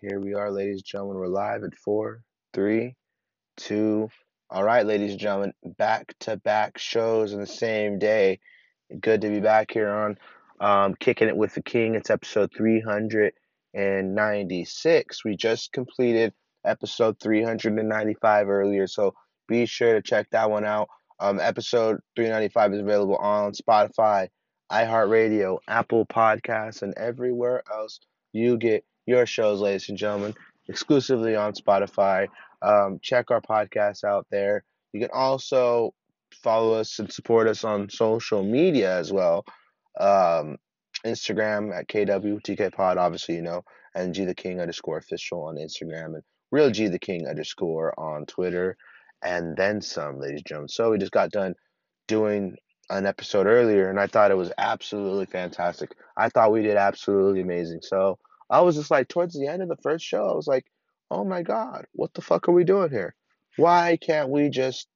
Here we are, ladies and gentlemen. We're live at 4, 3, 2. All right, ladies and gentlemen, back-to-back shows on the same day. Good to be back here on Kicking It With The King. It's episode 396. We just completed episode 395 earlier, so be sure to check that one out. Episode 395 is available on Spotify, iHeartRadio, Apple Podcasts, and everywhere else you get your shows, ladies and gentlemen, exclusively on Spotify. Check our podcast out there. You can also follow us and support us on social media as well. Instagram at KWTKPod, obviously, you know, and GTheKing_official on Instagram, and RealGTheKing_ on Twitter, and then some, ladies and gentlemen. So we just got done doing an episode earlier, and I thought it was absolutely fantastic. I thought we did absolutely amazing. So I was just like, towards the end of the first show, I was like, oh my God, what the fuck are we doing here? Why can't we just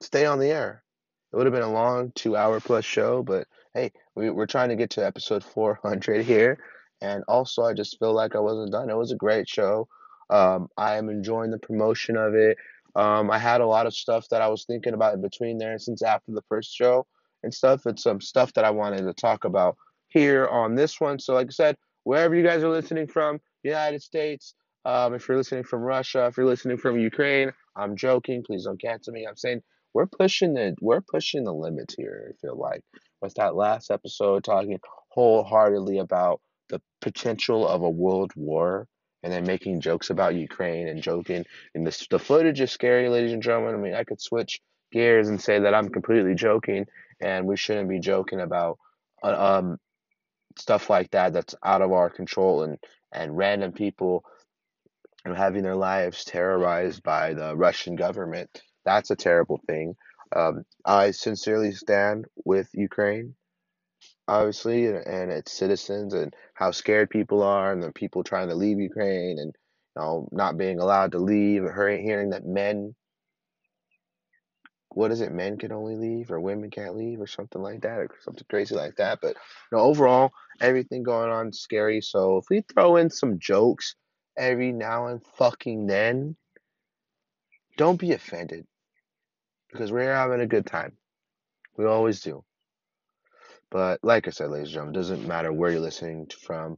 stay on the air? It would have been a long 2 hour plus show, but hey, we're trying to get to episode 400 here. And also, I just feel like I wasn't done. It was a great show. I am enjoying the promotion of it. I had a lot of stuff that I was thinking about in between there, since after the first show and stuff. It's some stuff that I wanted to talk about here on this one. So like I said, wherever you guys are listening from, United States, if you're listening from Russia, if you're listening from Ukraine, I'm joking, please don't cancel me. I'm saying we're pushing the limits here, I feel like, with that last episode talking wholeheartedly about the potential of a world war, and then making jokes about Ukraine and joking. And the footage is scary, ladies and gentlemen. I mean, I could switch gears and say that I'm completely joking, and we shouldn't be joking about stuff like that that's out of our control, and random people having their lives terrorized by the Russian government. That's a terrible thing. I sincerely stand with Ukraine, obviously, and its citizens, and how scared people are, and the people trying to leave Ukraine, and you know, not being allowed to leave, and hearing that men can only leave, or women can't leave, or something like that, or something crazy like that. But you know, overall, everything going on is scary. So if we throw in some jokes every now and fucking then, don't be offended, because we're having a good time. We always do. But like I said, ladies and gentlemen, it doesn't matter where you're listening from.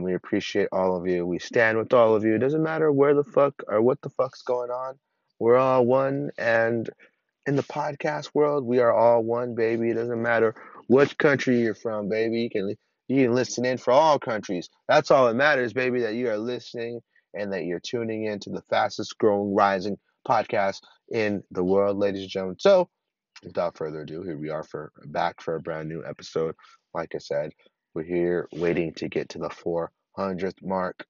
We appreciate all of you. We stand with all of you. It doesn't matter where the fuck or what the fuck's going on. We're all one, and in the podcast world, we are all one, baby. It doesn't matter what country you're from, baby. You can listen in for all countries. That's all that matters, baby, that you are listening and that you're tuning in to the fastest growing, rising podcast in the world, ladies and gentlemen. So without further ado, here we are back for a brand new episode. Like I said, we're here waiting to get to the 400th mark.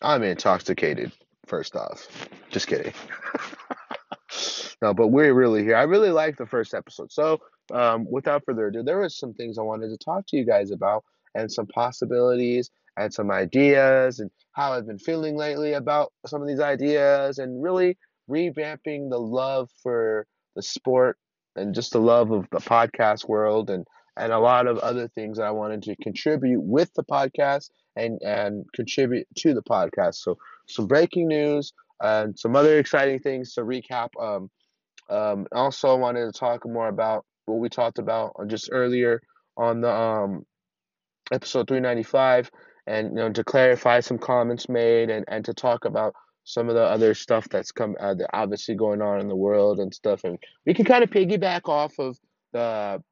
I'm intoxicated, first off. Just kidding. No, but we're really here. I really liked the first episode. So without further ado, there was some things I wanted to talk to you guys about, and some possibilities and some ideas, and how I've been feeling lately about some of these ideas, and really revamping the love for the sport and just the love of the podcast world, and a lot of other things that I wanted to contribute with the podcast and contribute to the podcast. So some breaking news and some other exciting things to recap. Also, I wanted to talk more about what we talked about just earlier on the episode 395, and you know, to clarify some comments made, and to talk about some of the other stuff that's come that obviously going on in the world and stuff. And we can kind of piggyback off of the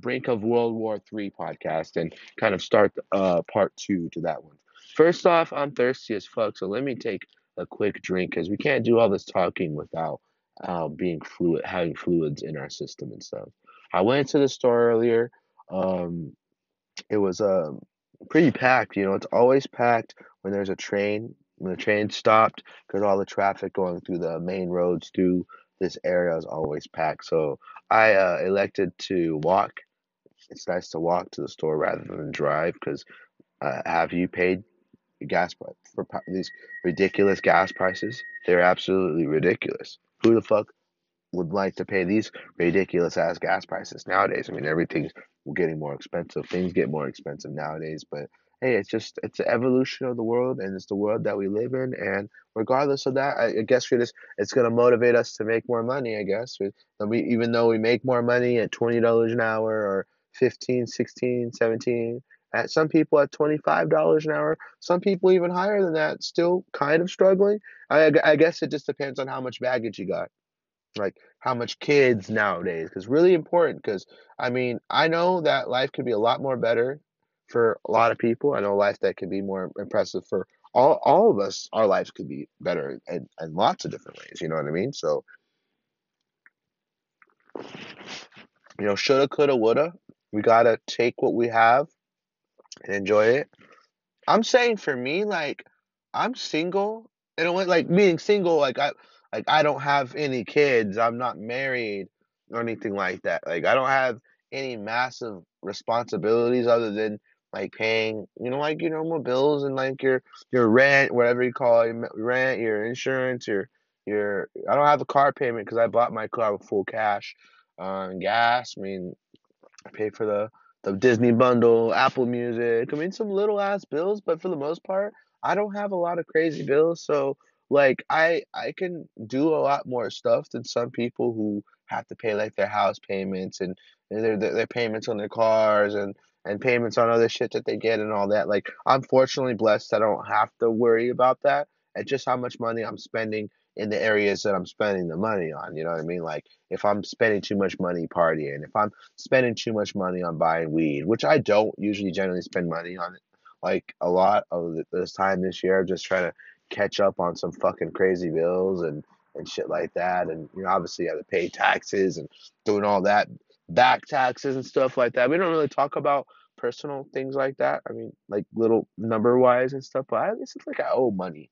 brink of World War III podcast, and kind of start part 2 to that one. First off, I'm thirsty as fuck, so let me take a quick drink, because we can't do all this talking without being fluid, having fluids in our system and stuff. I went to the store earlier. It was pretty packed. You know, it's always packed when there's a train, when the train stopped, because all the traffic going through the main roads through this area is always packed. So I elected to walk. It's nice to walk to the store rather than drive, because have you paid gas for these ridiculous gas prices? They're absolutely ridiculous. Who the fuck would like to pay these ridiculous ass gas prices nowadays? I mean, everything's getting more expensive. Things get more expensive nowadays, but hey, it's the evolution of the world, and it's the world that we live in. And regardless of that, I guess it's going to motivate us to make more money, I guess. Even though we make more money at $20 an hour or $15, $16, $17, at some people at $25 an hour, some people even higher than that, still kind of struggling. I guess it just depends on how much baggage you got. Like how much kids nowadays is really important, because I mean, I know that life could be a lot more better for a lot of people. I know life that can be more impressive for all of us. Our lives could be better in lots of different ways, you know what I mean? So, you know, shoulda, coulda, woulda, we gotta take what we have and enjoy it. I'm saying for me, like, I'm single in a way, like being single, I don't have any kids. I'm not married or anything like that. Like, I don't have any massive responsibilities other than like paying, more bills and like your rent, whatever you call it, your insurance, your. I don't have a car payment because I bought my car with full cash, and gas. I mean, I pay for the Disney bundle, Apple Music. I mean, some little ass bills, but for the most part, I don't have a lot of crazy bills. So. Like, I can do a lot more stuff than some people who have to pay, like, their house payments and their payments on their cars and payments on other shit that they get and all that. Like, I'm fortunately blessed. I don't have to worry about that and just how much money I'm spending in the areas that I'm spending the money on. You know what I mean? Like, if I'm spending too much money partying, if I'm spending too much money on buying weed, which I don't usually generally spend money on, like, a lot of this time this year, I'm just trying to catch up on some fucking crazy bills and shit like that, and obviously you have to pay taxes and doing all that back taxes and stuff like that. We don't really talk about personal things like that, I mean, like little number wise and stuff, but it's like I owe money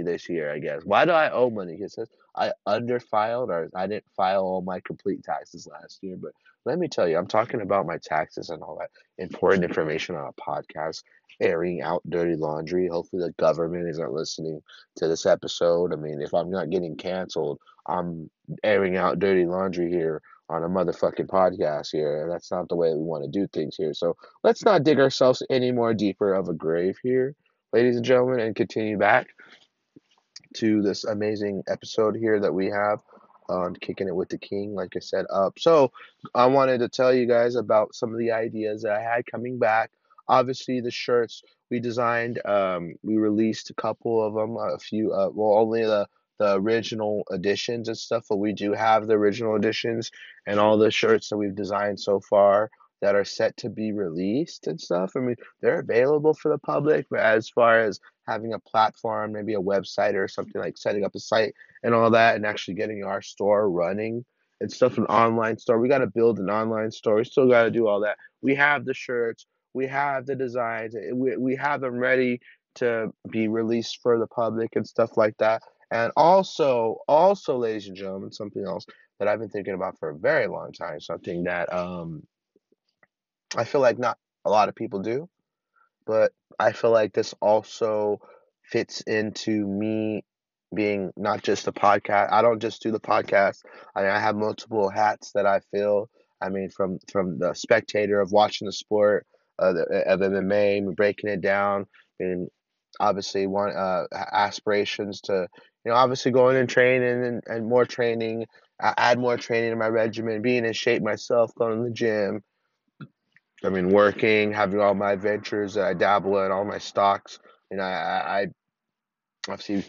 this year, I guess. Why do I owe money? It says I underfiled, or I didn't file all my complete taxes last year. But let me tell you, I'm talking about my taxes and all that important information on a podcast, airing out dirty laundry. Hopefully the government isn't listening to this episode. I mean, if I'm not getting canceled, I'm airing out dirty laundry here on a motherfucking podcast here. And that's not the way we want to do things here. So let's not dig ourselves any more deeper of a grave here, ladies and gentlemen, and continue back to this amazing episode here that we have on Kicking It With The King, like I said. So I wanted to tell you guys about some of the ideas that I had coming back. Obviously, the shirts we designed, we released a couple of them, a few, only the original editions and stuff, but we do have the original editions and all the shirts that we've designed so far that are set to be released and stuff. I mean, they're available for the public, but as far as having a platform, maybe a website or something, like setting up a site and all that, and actually getting our store running and stuff, an online store. We got to build an online store. We still got to do all that. We have the shirts. We have the designs. We have them ready to be released for the public and stuff like that. And also, ladies and gentlemen, something else that I've been thinking about for a very long time, something that I feel like not a lot of people do, but I feel like this also fits into me being not just a podcast. I don't just do the podcast. I mean, I have multiple hats that I feel, I mean, from the spectator of watching the sport of MMA, breaking it down, and obviously want aspirations to, obviously going and training and more training, add more training to my regimen, being in shape myself, going to the gym. I mean, working, having all my ventures that I dabble in, all my stocks, and I obviously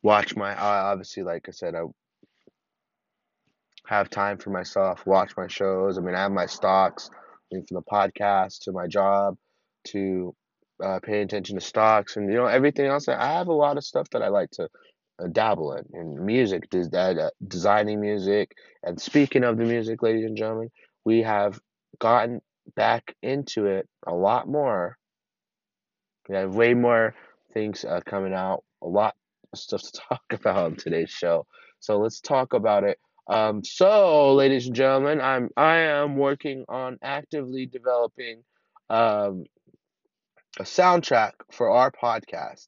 watch obviously, like I said, I have time for myself, watch my shows. I mean, I have my stocks, from the podcast to my job to paying attention to stocks and, everything else. I have a lot of stuff that I like to dabble in, and music, designing music. And speaking of the music, ladies and gentlemen, we have gotten back into it a lot more. We have way more things coming out, a lot of stuff to talk about on today's show, so let's talk about it. So ladies and gentlemen, I am working on actively developing a soundtrack for our podcast.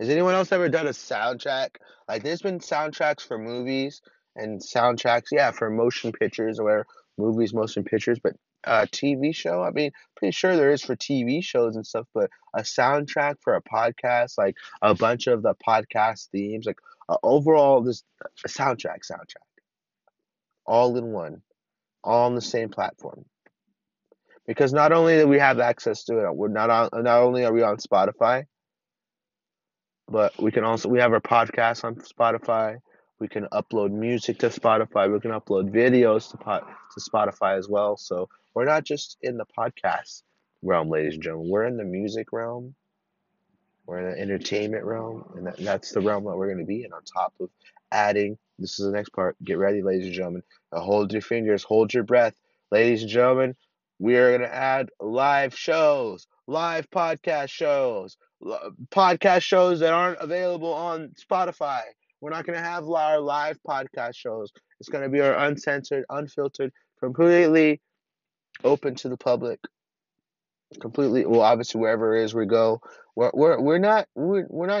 Has anyone else ever done a soundtrack? Like, there's been soundtracks for movies and soundtracks for motion pictures, or movies, motion pictures, but TV show? I mean, pretty sure there is for TV shows and stuff, but a soundtrack for a podcast, like a bunch of the podcast themes, like overall, this soundtrack, all in one, all on the same platform. Because not only do we have access to it, we're not only are we on Spotify, but we have our podcast on Spotify. We can upload music to Spotify. We can upload videos to Spotify as well. So we're not just in the podcast realm, ladies and gentlemen. We're in the music realm. We're in the entertainment realm. And that's the realm that we're going to be in, on top of adding. This is the next part. Get ready, ladies and gentlemen. Now hold your fingers. Hold your breath. Ladies and gentlemen, we are going to add live shows, live podcast shows, podcast shows that aren't available on Spotify. We're not going to have our live podcast shows. It's going to be our uncensored, unfiltered, completely open to the public. Completely, well, obviously, wherever it is we go, we're not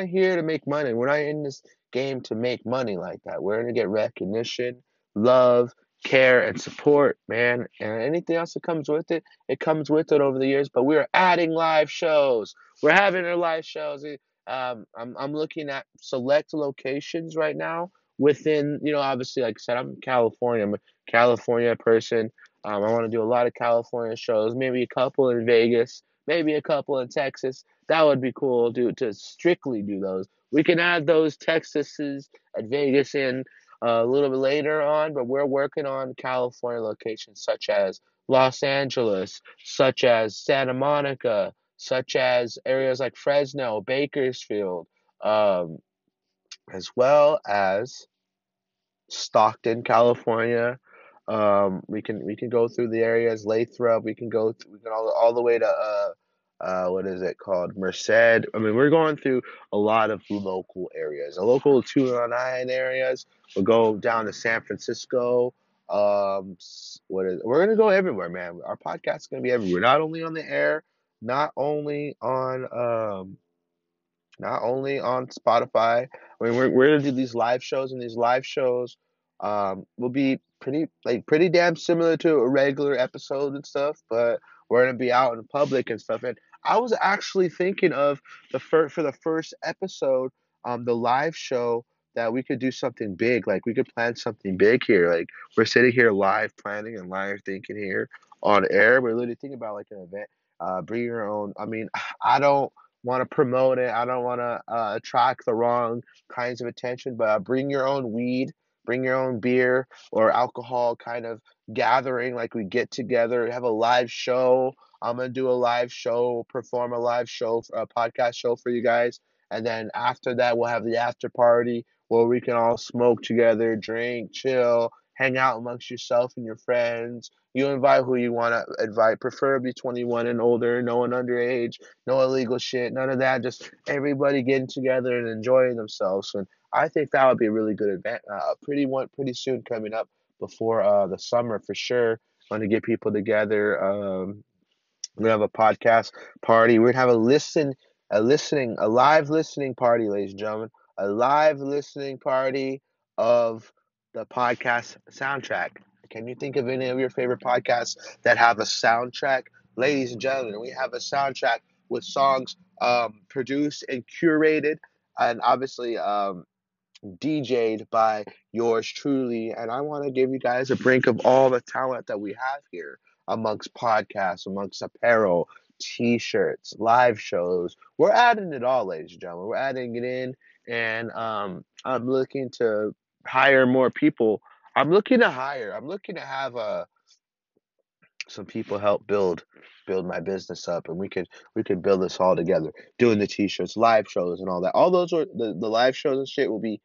here to make money. We're not in this game to make money like that. We're going to get recognition, love, care, and support, man. And anything else that comes with it, it comes with it over the years. But we are adding live shows. We're having our live shows. I'm looking at select locations right now within, obviously, like I said, I'm in California. I'm a California person. I want to do a lot of California shows, maybe a couple in Vegas, maybe a couple in Texas. That would be cool to strictly do those. We can add those Texases and Vegas in a little bit later on, but we're working on California locations such as Los Angeles, such as Santa Monica, such as areas like Fresno, Bakersfield, as well as Stockton, California. We can go through the areas, Lathrop. We can all the way to Merced. I mean, we're going through a lot of local areas, a local 209 areas. We'll go down to San Francisco. We're gonna go everywhere, man. Our podcast is gonna be everywhere, not only on the air. Not only on Spotify. I mean, we're gonna do these live shows, and these live shows will be pretty damn similar to a regular episode and stuff. But we're gonna be out in public and stuff. And I was actually thinking of the first episode, the live show, that we could do something big. Like, we could plan something big here. Like, we're sitting here live planning and live thinking here on air. We're literally thinking about like an event. Bring your own. I mean, I don't want to promote it. I don't want to attract the wrong kinds of attention, but bring your own weed, bring your own beer or alcohol kind of gathering. Like, we get together, have a live show. I'm going to do a live show, perform a live show, a podcast show for you guys. And then after that, we'll have the after party where we can all smoke together, drink, chill, hang out amongst yourself and your friends. You invite who you want to invite, preferably 21 and older, no one underage, no illegal shit, none of that. Just everybody getting together and enjoying themselves. And I think that would be a really good event. Pretty soon coming up before the summer for sure. Want to get people together. We're gonna have a podcast party. We're gonna have a live listening party, ladies and gentlemen. A live listening party of the podcast soundtrack. Can you think of any of your favorite podcasts that have a soundtrack? Ladies and gentlemen, we have a soundtrack with songs produced and curated and obviously DJ'd by yours truly. And I want to give you guys a brink of all the talent that we have here amongst podcasts, amongst apparel, t-shirts, live shows. We're adding it all, ladies and gentlemen. We're adding it in, and I'm looking to hire more people. I'm looking to have some people help build my business up, and we could build this all together, doing the t-shirts, live shows, and all that. All those are the live shows and shit will be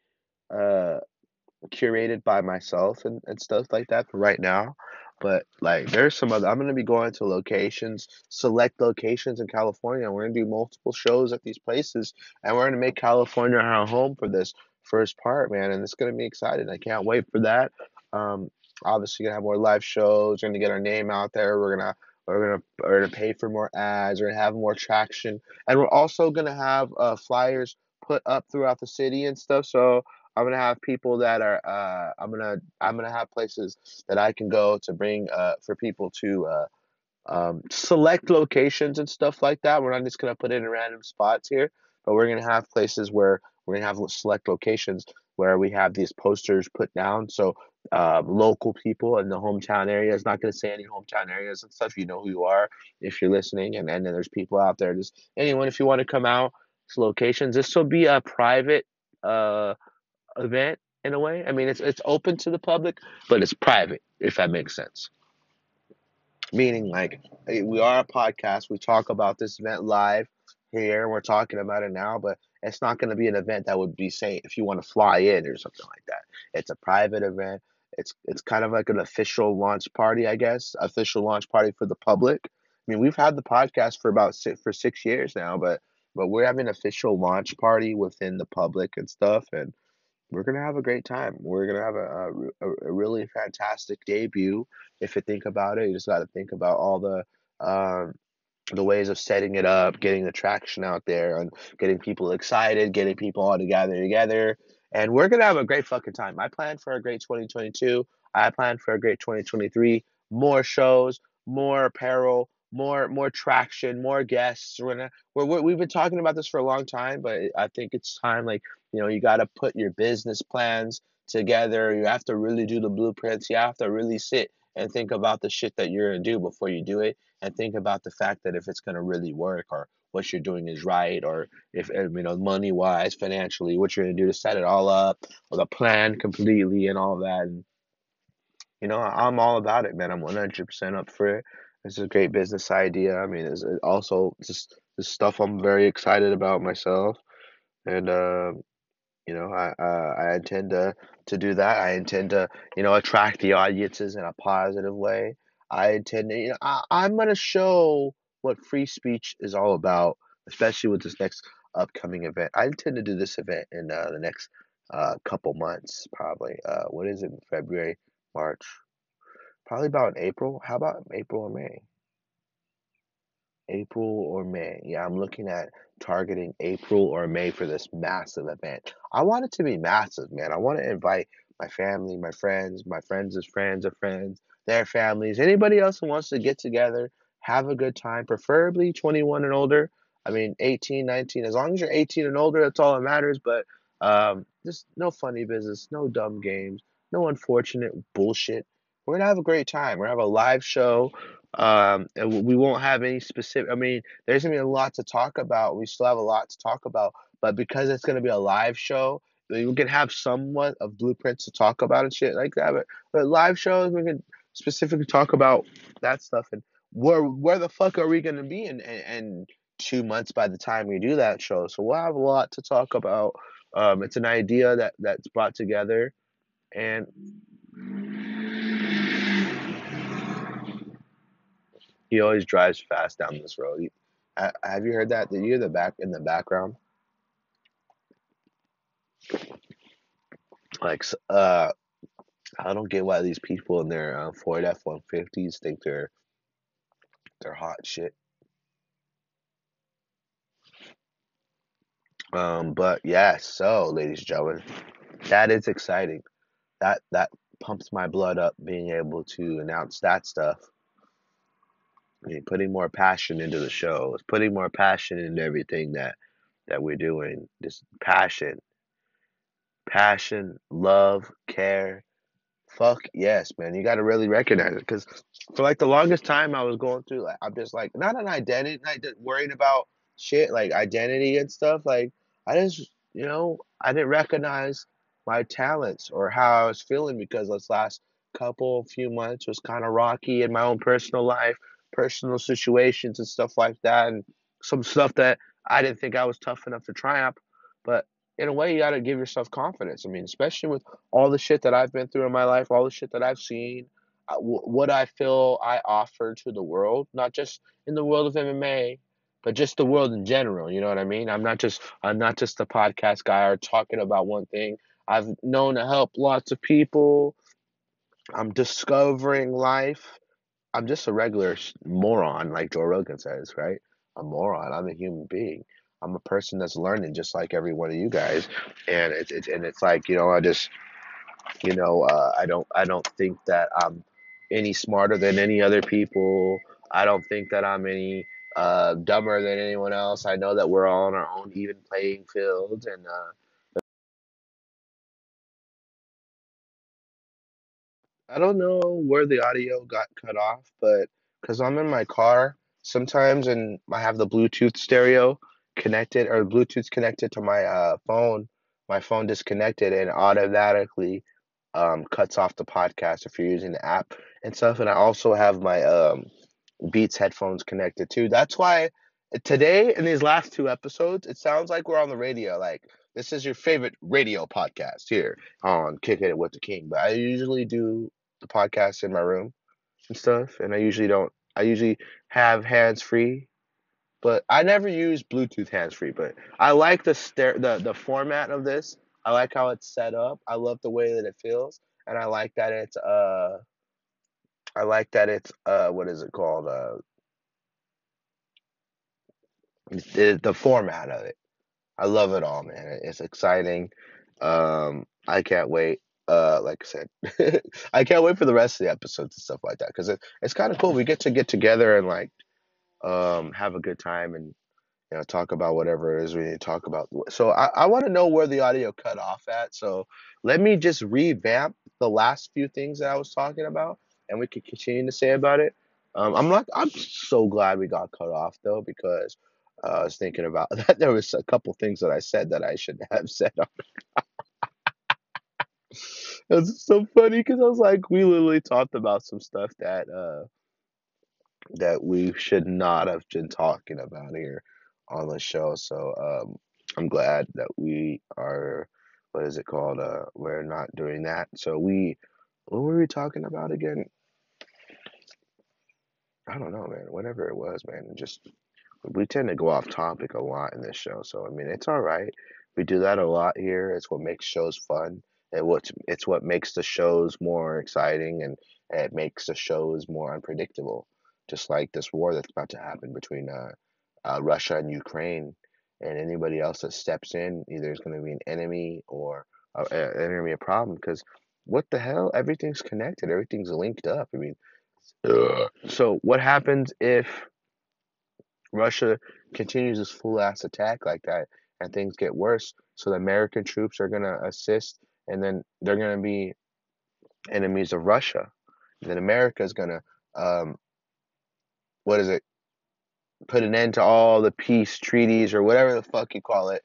curated by myself and stuff like that for right now. But like, there's some other. I'm gonna be going to select locations in California. We're gonna do multiple shows at these places, and we're gonna make California our home for this first part, man, and it's gonna be exciting. I can't wait for that. Obviously gonna have more live shows. We're gonna get our name out there. We're gonna pay for more ads. We're gonna have more traction, and we're also gonna have flyers put up throughout the city and stuff. So I'm gonna have people that are. I'm gonna have places that I can go to bring for people to select locations and stuff like that. We're not just going to put it in random spots here, but we're going to have places where we're going to have select locations where we have these posters put down. So local people in the hometown area, is not going to say any hometown areas and stuff. You know who you are if you're listening. And then there's people out there. Just anyone, if you want to come out, it's locations. This will be a private event in a way. I mean, it's open to the public, but it's private, if that makes sense. Meaning, like, we are a podcast. We talk about this event live here. We're talking about it now, but it's not going to be an event that would be, say, if you want to fly in or something like that. It's a private event. It's kind of like an official launch party, I guess. Official launch party for the public. I mean, we've had the podcast for about six years now, but we're having an official launch party within the public and stuff, and we're going to have a great time. We're going to have a really fantastic debut. If you think about it, you just got to think about all the ways of setting it up, getting the traction out there, and getting people excited, getting people all together. And we're going to have a great fucking time. I plan for a great 2022. I plan for a great 2023. More shows, more apparel, more traction, more guests. We've been talking about this for a long time, but I think it's time, like, you know, you got to put your business plans together. You have to really do the blueprints. You have to really sit and think about the shit that you're going to do before you do it, and think about the fact that if it's going to really work, or what you're doing is right, or if, you know, money-wise, financially, what you're going to do to set it all up, or the plan completely and all that. And, you know, I'm all about it, man. I'm 100% up for it. This is a great business idea. I mean, it's also just the stuff I'm very excited about myself. And, you know, I intend to do that. I intend to, you know, attract the audiences in a positive way. I intend to, you know, I'm going to show what free speech is all about, especially with this next upcoming event. I intend to do this event in the next couple months, probably. What is it? February, March, probably about in April. How about April or May? April or May. Yeah, I'm looking at targeting April or May for this massive event. I want it to be massive, man. I want to invite my family, my friends' friends of friends, their families, anybody else who wants to get together, have a good time, preferably 21 and older. I mean, 18, 19, as long as you're 18 and older, that's all that matters. But just no funny business, no dumb games, no unfortunate bullshit. We're going to have a great time. We're going to have a live show. And we won't have any specific, I mean, there's going to be a lot to talk about. We still have a lot to talk about, but because it's going to be a live show, we can have somewhat of blueprints to talk about and shit like that. But live shows, we can specifically talk about that stuff. And where the fuck are we going to be in 2 months by the time we do that show? So we'll have a lot to talk about. It's an idea that's brought together, and he always drives fast down this road. Have you heard that? Did you hear in the background? Like, I don't get why these people in their Ford F-150s think they're hot shit. But yeah, so ladies and gentlemen, that is exciting. That pumps my blood up being able to announce that stuff. I mean, putting more passion into the show. It's putting more passion into everything that we're doing. Just passion, love, care. Fuck yes, man. You got to really recognize it, because for like the longest time I was going through, like, I'm just like not an identity, not worrying about shit like identity and stuff. Like I just, you know, I didn't recognize my talents or how I was feeling, because this last few months was kind of rocky in my own personal life. Personal situations and stuff like that, and some stuff that I didn't think I was tough enough to triumph. But in a way, you gotta give yourself confidence. I mean, especially with all the shit that I've been through in my life, all the shit that I've seen, what I feel I offer to the world, not just in the world of MMA, but just the world in general. You know what I mean? I'm not just a podcast guy or talking about one thing. I've known to help lots of people. I'm discovering life. I'm just a regular moron, like Joe Rogan says, right? A moron. I'm a human being. I'm a person that's learning, just like every one of you guys. And it's like, you know, I just, you know, I don't think that I'm any smarter than any other people. I don't think that I'm any dumber than anyone else. I know that we're all on our own even playing field, and I don't know where the audio got cut off, but because I'm in my car sometimes and I have the Bluetooth stereo connected or Bluetooth connected to my phone. My phone disconnected and automatically cuts off the podcast if you're using the app and stuff. And I also have my Beats headphones connected too. That's why today in these last two episodes, it sounds like we're on the radio. Like, this is your favorite radio podcast here on Kick It With The King. But I usually do the podcast in my room and stuff. And I usually have hands-free. But I never use Bluetooth hands-free. But I like the format of this. I like how it's set up. I love the way that it feels. And I like that it's, what is it called? The format of it. I love it all, man. It's exciting. I can't wait. Like I said, I can't wait for the rest of the episodes and stuff like that, because it's kind of cool. We get to get together and like have a good time and talk about whatever it is we need to talk about. So I want to know where the audio cut off at. So let me just revamp the last few things that I was talking about, and we could continue to say about it. I'm so glad we got cut off though, because I was thinking about that. There was a couple things that I said that I shouldn't have said. It was so funny because I was like, we literally talked about some stuff that that we should not have been talking about here on the show. So I'm glad that we are. What is it called? We're not doing that. So what were we talking about again? I don't know, man. Whatever it was, man. We tend to go off topic a lot in this show. So, I mean, it's all right. We do that a lot here. It's what makes shows fun. It's what makes the shows more exciting, and it makes the shows more unpredictable. Just like this war that's about to happen between Russia and Ukraine, and anybody else that steps in, either is going to be an enemy or a problem. Because what the hell? Everything's connected. Everything's linked up. I mean, so what happens if Russia continues this full-ass attack like that, and things get worse? So the American troops are going to assist, and then they're going to be enemies of Russia. And then America is going to, put an end to all the peace treaties or whatever the fuck you call it,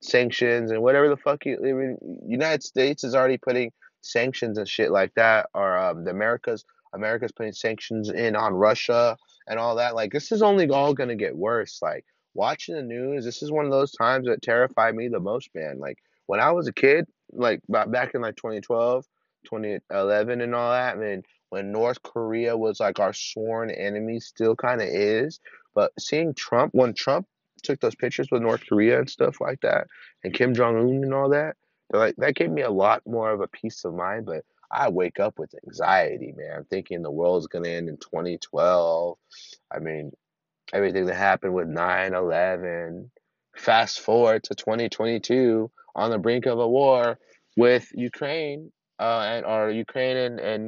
sanctions and whatever the fuck United States is already putting sanctions and shit like that, or the America's putting sanctions in on Russia and all that. Like, this is only all going to get worse. Like, watching the news, this is one of those times that terrified me the most, man. Like, when I was a kid, like, back in, like, 2012, 2011 and all that, man, when North Korea was, like, our sworn enemy, still kind of is. But seeing when Trump took those pictures with North Korea and stuff like that, and Kim Jong-un and all that, like, that gave me a lot more of a peace of mind. But I wake up with anxiety, man, thinking the world's going to end in 2012. I mean, everything that happened with 9/11, fast forward to 2022, on the brink of a war with Ukraine, and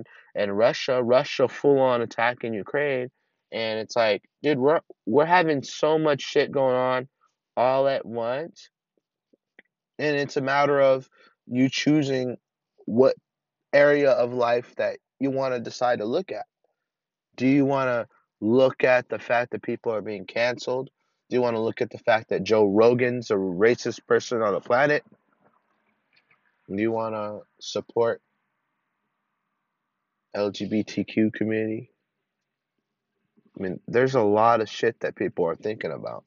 Russia full-on attacking Ukraine. And it's like, dude, we're having so much shit going on all at once. And it's a matter of you choosing what area of life that you want to decide to look at. Do you want to look at the fact that people are being canceled? Do you want to look at the fact that Joe Rogan's a racist person on the planet? Do you want to support LGBTQ community? I mean, there's a lot of shit that people are thinking about.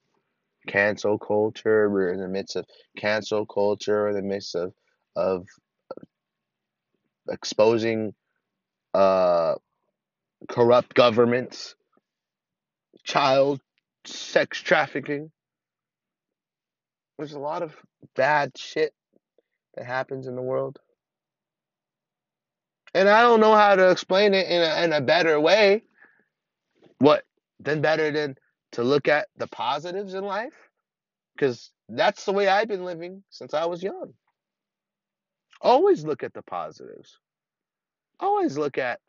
Cancel culture. We're in the midst of cancel culture. In the midst of exposing corrupt governments, child sex trafficking. There's a lot of bad shit that happens in the world. And I don't know how to explain it in a better way. What then better than to look at the positives in life? Because that's the way I've been living since I was young. Always look at the positives. Always look at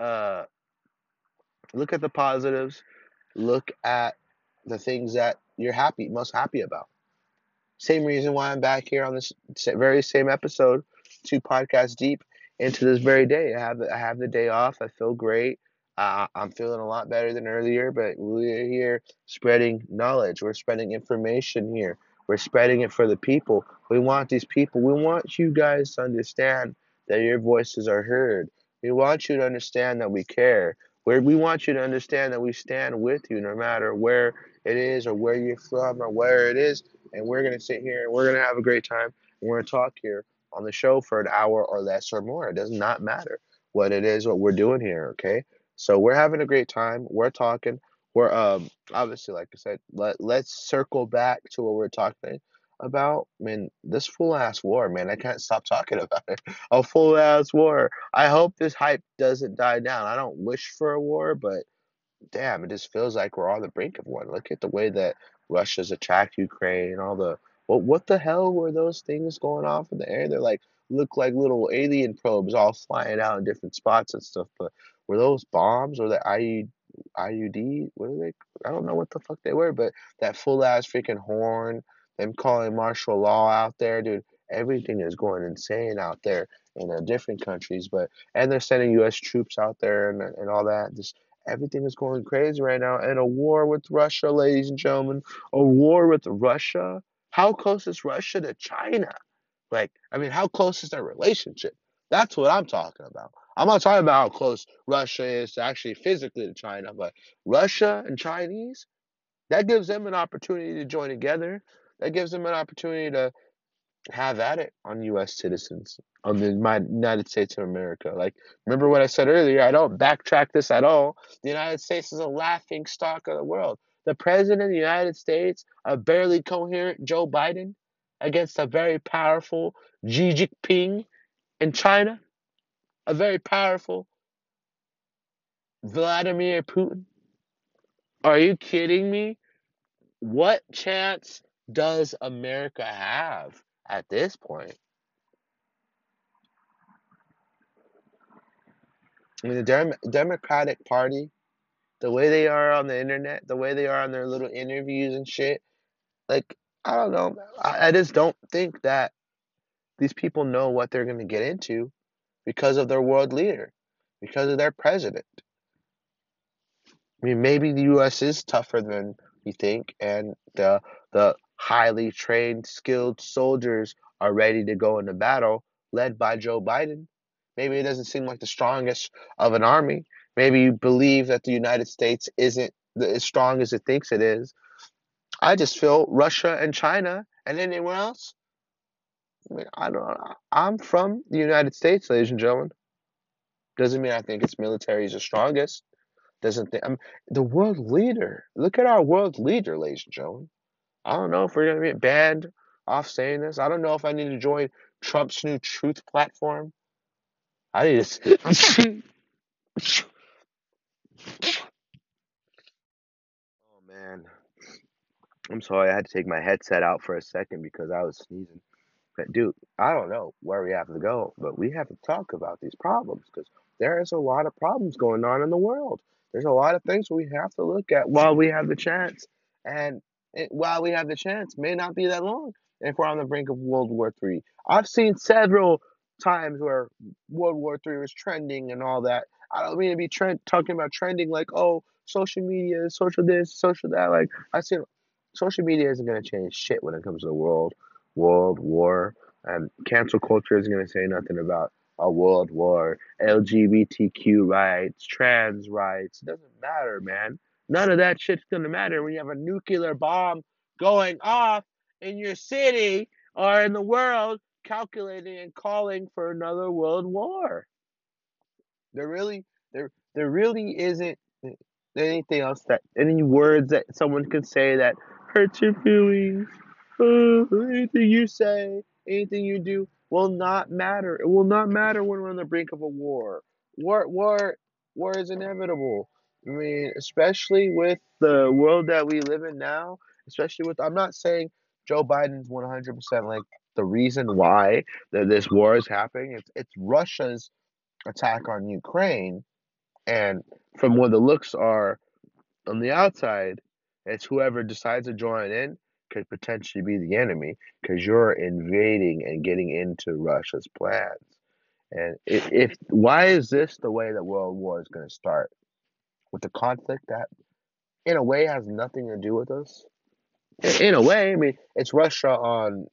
the positives. Look at the things that you're most happy about. Same reason why I'm back here on this very same episode, 2 podcasts deep into this very day. I have the day off. I feel great. I'm feeling a lot better than earlier, but we're here spreading knowledge. We're spreading information here. We're spreading it for the people. We want these people. We want you guys to understand that your voices are heard. We want you to understand that we care. We want you to understand that we stand with you no matter where it is or where you're from or where it is. And we're going to sit here and we're going to have a great time. And we're going to talk here on the show for an hour or less or more. It does not matter what it is, what we're doing here, okay? So we're having a great time. We're talking. We're obviously, like I said, let's circle back to what we're talking about. I mean, this full-ass war, man. I can't stop talking about it. A full-ass war. I hope this hype doesn't die down. I don't wish for a war, but damn, it just feels like we're on the brink of one. Look at the way that Russia's attacked Ukraine. All the what the hell were those things going off in the air? They're look like little alien probes all flying out in different spots and stuff. But were those bombs or the IUD, what are they? I don't know what the fuck they were, but that full ass freaking horn, them calling martial law out there, dude. Everything is going insane out there in different countries, and they're sending U.S. troops out there and all that. Just everything is going crazy right now. And a war with Russia, ladies and gentlemen, a war with Russia. How close is Russia to China? How close is their relationship? That's what I'm talking about. I'm not talking about how close Russia is to actually physically to China, but Russia and Chinese, that gives them an opportunity to join together. That gives them an opportunity to have at it on U.S. citizens of the United States of America. Remember what I said earlier, I don't backtrack this at all. The United States is a laughing stock of the world. The president of the United States, a barely coherent Joe Biden, against a very powerful Xi Jinping in China, a very powerful Vladimir Putin. Are you kidding me? What chance does America have at this point? I mean, the Democratic Party, the way they are on the internet, the way they are on their little interviews and shit, I don't know. I just don't think that these people know what they're going to get into because of their world leader, because of their president. I mean, maybe the U.S. is tougher than you think, and the highly trained, skilled soldiers are ready to go into battle, led by Joe Biden. Maybe it doesn't seem like the strongest of an army. Maybe you believe that the United States isn't as strong as it thinks it is. I just feel Russia and China and anywhere else. I mean, I don't know. I'm from the United States, ladies and gentlemen. Doesn't mean I think its military is the strongest. The world leader. Look at our world leader, ladies and gentlemen. I don't know if we're going to get banned off saying this. I don't know if I need to join Trump's new truth platform. I need to... Oh, man. I'm sorry, I had to take my headset out for a second because I was sneezing. But, dude, I don't know where we have to go, but we have to talk about these problems because there is a lot of problems going on in the world. There's a lot of things we have to look at while we have the chance. And while we have the chance, may not be that long if we're on the brink of World War III. I've seen several times where World War III was trending and all that. I don't mean to be talking about trending like, oh, social media, social this, social that. I've seen... Social media isn't going to change shit when it comes to the world war. Cancel culture isn't going to say nothing about a world war, LGBTQ rights, trans rights. It doesn't matter, man. None of that shit's going to matter when you have a nuclear bomb going off in your city or in the world, calculating and calling for another world war. There really isn't anything else any words that someone could say that hurt your feelings. Anything you say, anything you do will not matter. It will not matter when we're on the brink of a war. War is inevitable. I mean, especially with the world that we live in now, I'm not saying Joe Biden's 100% the reason why that this war is happening. It's Russia's attack on Ukraine, and from what the looks are, On the outside, it's whoever decides to join in could potentially be the enemy, because you're invading and getting into Russia's plans. And if why is this the way that World War is going to start? With the conflict that, in a way, has nothing to do with us? In a way, I mean, it's Russia on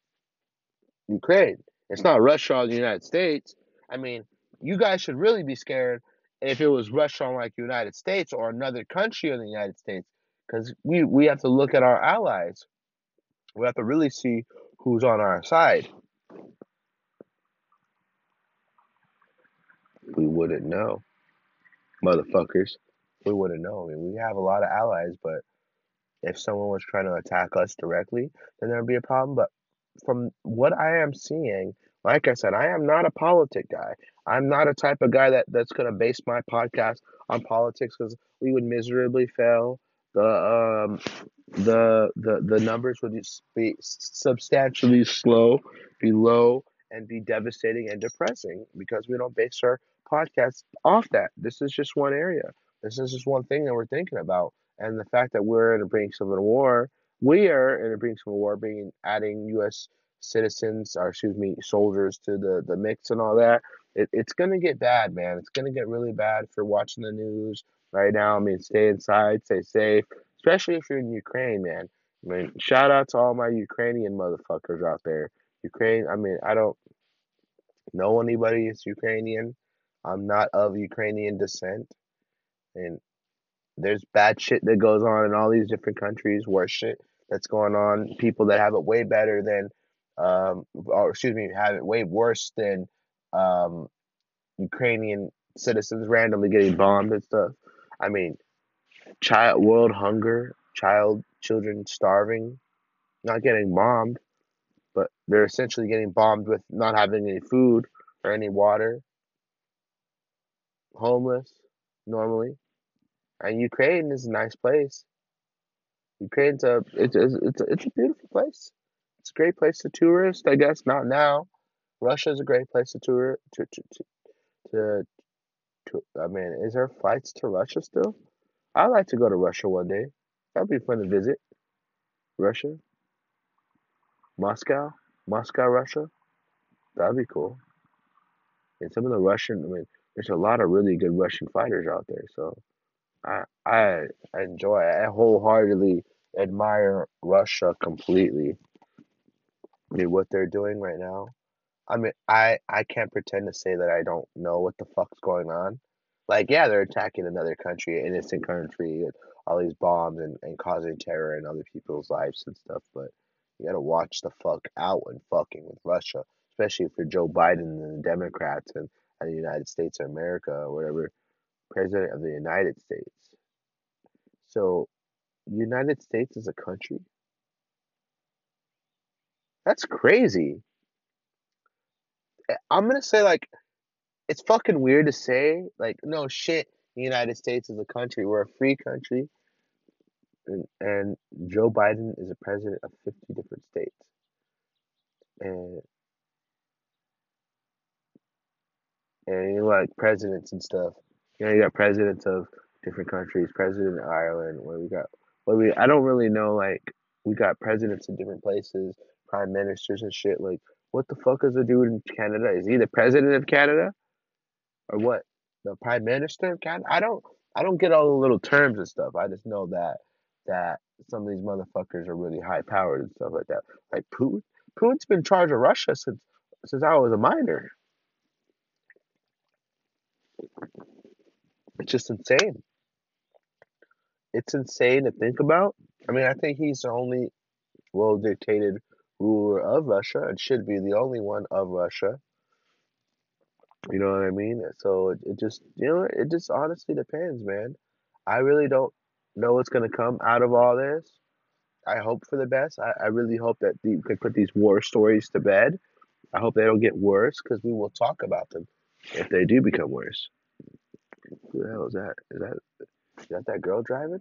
Ukraine. It's not Russia on the United States. I mean, you guys should really be scared if it was Russia on, like, the United States or another country in the United States, because we have to look at our allies. We have to really see who's on our side. We wouldn't know, motherfuckers. We wouldn't know. I mean, we have a lot of allies, but if someone was trying to attack us directly, then there would be a problem. But from what I am seeing, like I said, I am not a politic guy. I'm not a type of guy that's going to base my podcast on politics, because we would miserably fail. The numbers would be substantially slow, be low, and be devastating and depressing, because we don't base our podcasts off that. This is just one area. This is just one thing that we're thinking about. And the fact that we're in the brink of a war, we are in the brink of a war, being adding U.S. citizens, or excuse me, soldiers to the mix and all that. It's going to get bad, man. It's going to get really bad if you're watching the news right now. I mean, stay inside, stay safe, especially if you're in Ukraine, man. I mean, shout out to all my Ukrainian motherfuckers out there. Ukraine, I mean, I don't know anybody that's Ukrainian. I'm not of Ukrainian descent. And there's bad shit that goes on in all these different countries, worse shit that's going on. People that have it way better than, have it way worse than Ukrainian citizens randomly getting bombed and stuff. I mean, world hunger, children starving, not getting bombed, but they're essentially getting bombed with not having any food or any water. Homeless, normally. And Ukraine is a nice place. Ukraine's it's a beautiful place. It's a great place to tourist, I guess. Not now. Russia's a great place to tour. I mean, is there flights to Russia still? I'd like to go to Russia one day. That'd be fun to visit. Russia, Moscow, Russia. That'd be cool. And some of the Russian, I mean, there's a lot of really good Russian fighters out there. So I enjoy. I wholeheartedly admire Russia completely. I mean, what they're doing right now. I mean, I can't pretend to say that I don't know what the fuck's going on. Like, yeah, they're attacking another country, an innocent country, and all these bombs and causing terror in other people's lives and stuff. But you got to watch the fuck out when fucking with Russia, especially if you're Joe Biden and the Democrats and the United States of America or whatever, President of the United States. So, United States is a country? That's crazy. I'm going to say, like, it's fucking weird to say, like, no shit, the United States is a country. We're a free country. And Joe Biden is a president of 50 different states. And you know, like, presidents and stuff. You know, you got presidents of different countries, president of Ireland, I don't really know, like, we got presidents in different places, prime ministers and shit, like, what the fuck is the dude in Canada? Is he the president of Canada? Or what? The prime minister of Canada? I don't get all the little terms and stuff. I just know that some of these motherfuckers are really high powered and stuff like that. Like Putin? Putin's been in charge of Russia since I was a minor. It's just insane. It's insane to think about. I mean, I think he's the only well-dictated ruler of Russia, and should be the only one of Russia. You know what I mean? So it just honestly depends, man. I really don't know what's going to come out of all this. I hope for the best. I really hope that you can put these war stories to bed. I hope they don't get worse, because we will talk about them if they do become worse. Who the hell is that? Is that that girl driving?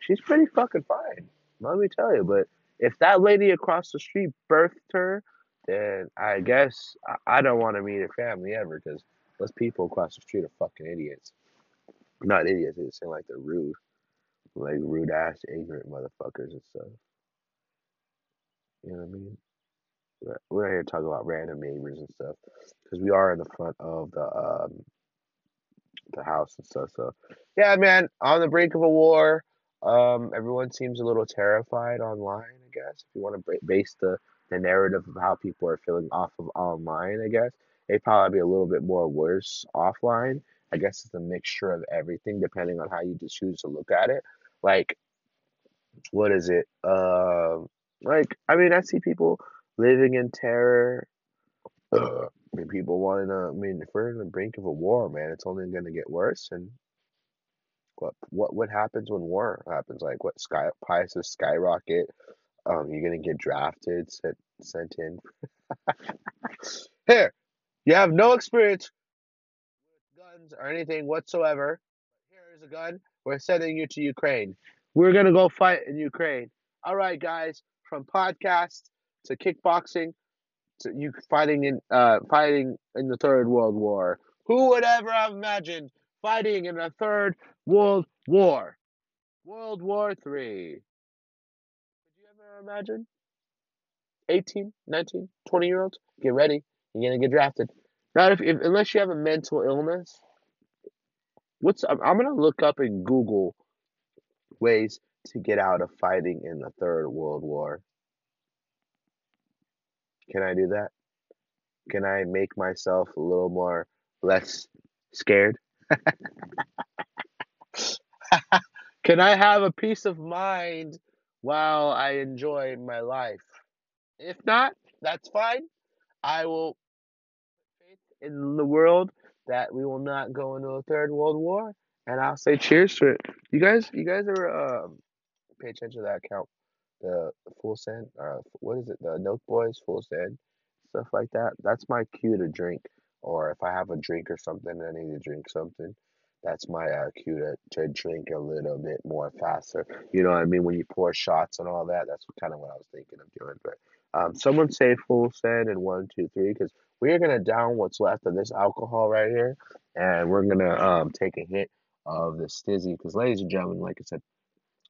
She's pretty fucking fine, let me tell you, but if that lady across the street birthed her, then I guess I don't want to meet her family ever, because those people across the street are fucking idiots. Not idiots, it seemed like they're rude. Like rude ass, ignorant motherfuckers and stuff. You know what I mean? We're not here to talk about random neighbors and stuff, because we are in the front of the house and stuff. So yeah, man, on the brink of a war. Everyone seems a little terrified online, I guess. If you want to base the narrative of how people are feeling off of online, I guess it'd probably be a little bit more worse offline. I guess it's a mixture of everything, depending on how you choose to look at it. Like, what is it? I mean, I see people living in terror. If we're on the brink of a war, man, it's only going to get worse. And what happens when war happens? Like, what prices skyrocket? You're going to get drafted, sent in. Here, you have no experience with guns or anything whatsoever. Here is a gun. We're sending you to Ukraine. We're going to go fight in Ukraine. All right, guys, from podcasts to kickboxing to you fighting in the Third World War. Who would ever have imagined fighting in a Third World War? World War III. Could you ever imagine? 18, 19, 20-year-olds, get ready. You're going to get drafted. Not unless you have a mental illness. I'm going to look up in Google ways to get out of fighting in the Third World War. Can I do that? Can I make myself a little more less scared? Can I have a peace of mind while I enjoy my life? If not, that's fine. I will faith in the world that we will not go into a Third World War, and I'll say cheers to it. You guys are pay attention to that account. The Full Send, what is it? The Note Boys, Full Send, stuff like that. That's my cue to drink, or if I have a drink or something and I need to drink something, that's my cue to drink a little bit more faster. You know what I mean? When you pour shots and all that, that's kind of what I was thinking of doing. But someone say Full Send and 1, 2, 3, because we're gonna down what's left of this alcohol right here, and we're gonna take a hit of the stizzy. Because, ladies and gentlemen, like I said,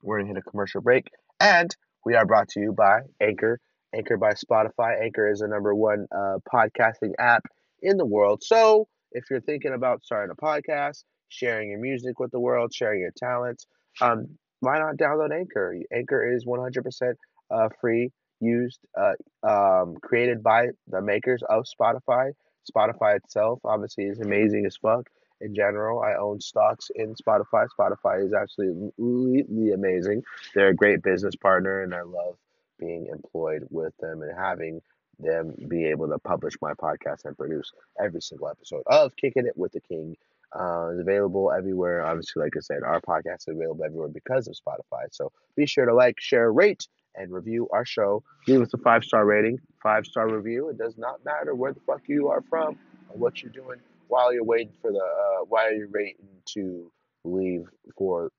we're gonna hit a commercial break and we are brought to you by Anchor. Anchor by Spotify. Anchor is the number 1 podcasting app in the world. So if you're thinking about starting a podcast, sharing your music with the world, sharing your talents, why not download Anchor? Anchor is 100% free, used, created by the makers of Spotify. Spotify itself, obviously, is amazing as fuck. In general, I own stocks in Spotify. Spotify is absolutely amazing. They're a great business partner, and I love being employed with them and having them be able to publish my podcast and produce every single episode of Kicking It with the King. It's available everywhere. Obviously, like I said, our podcast is available everywhere because of Spotify. So be sure to like, share, rate, and review our show. Leave us a 5-star rating, 5-star review. It does not matter where the fuck you are from or what you're doing. While you're waiting for while you're waiting to leave for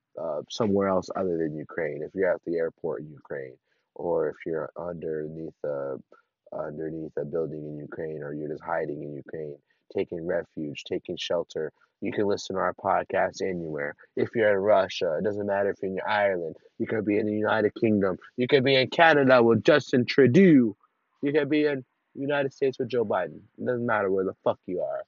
somewhere else other than Ukraine, if you're at the airport in Ukraine, or if you're underneath a building in Ukraine, or you're just hiding in Ukraine, taking refuge, taking shelter, you can listen to our podcast anywhere. If you're in Russia, it doesn't matter if you're in Ireland. You could be in the United Kingdom. You could be in Canada with Justin Trudeau. You could be in the United States with Joe Biden. It doesn't matter where the fuck you are.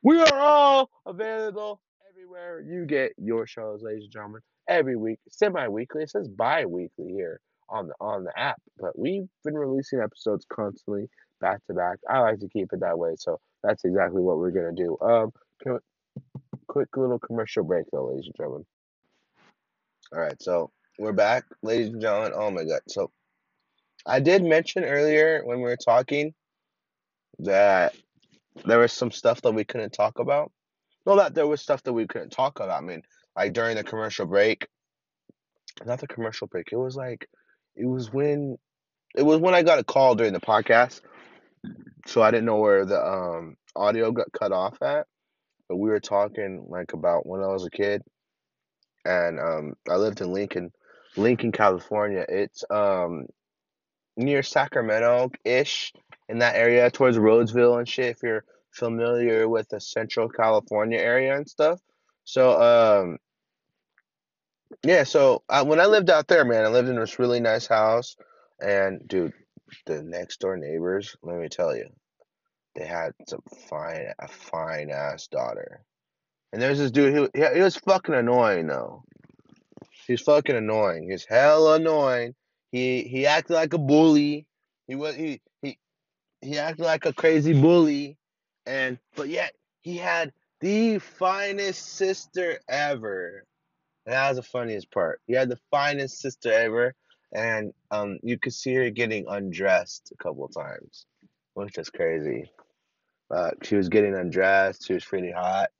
We are all available everywhere you get your shows, ladies and gentlemen. Every week, semi-weekly. It says bi-weekly here on the app. But we've been releasing episodes constantly, back to back. I like to keep it that way, so that's exactly what we're going to do. Quick little commercial break, though, ladies and gentlemen. All right, so we're back, ladies and gentlemen. Oh, my God. So I did mention earlier when we were talking that there was some stuff that we couldn't talk about. No, that there was stuff that we couldn't talk about. I mean, like during the commercial break. Not the commercial break. It was when I got a call during the podcast. So I didn't know where the audio got cut off at. But we were talking like about when I was a kid. And I lived in Lincoln, California. It's near Sacramento-ish. In that area towards Roseville and shit, if you're familiar with the Central California area and stuff. So, so when I lived out there, man, I lived in this really nice house, and dude, the next door neighbors, let me tell you, they had some fine ass daughter. And there's this dude, he was fucking annoying though. He's fucking annoying. He's hella annoying. He acted like a bully. He acted like a crazy bully, but yet he had the finest sister ever. And that was the funniest part. He had the finest sister ever, and you could see her getting undressed a couple of times, which is crazy. She was getting undressed. She was pretty hot,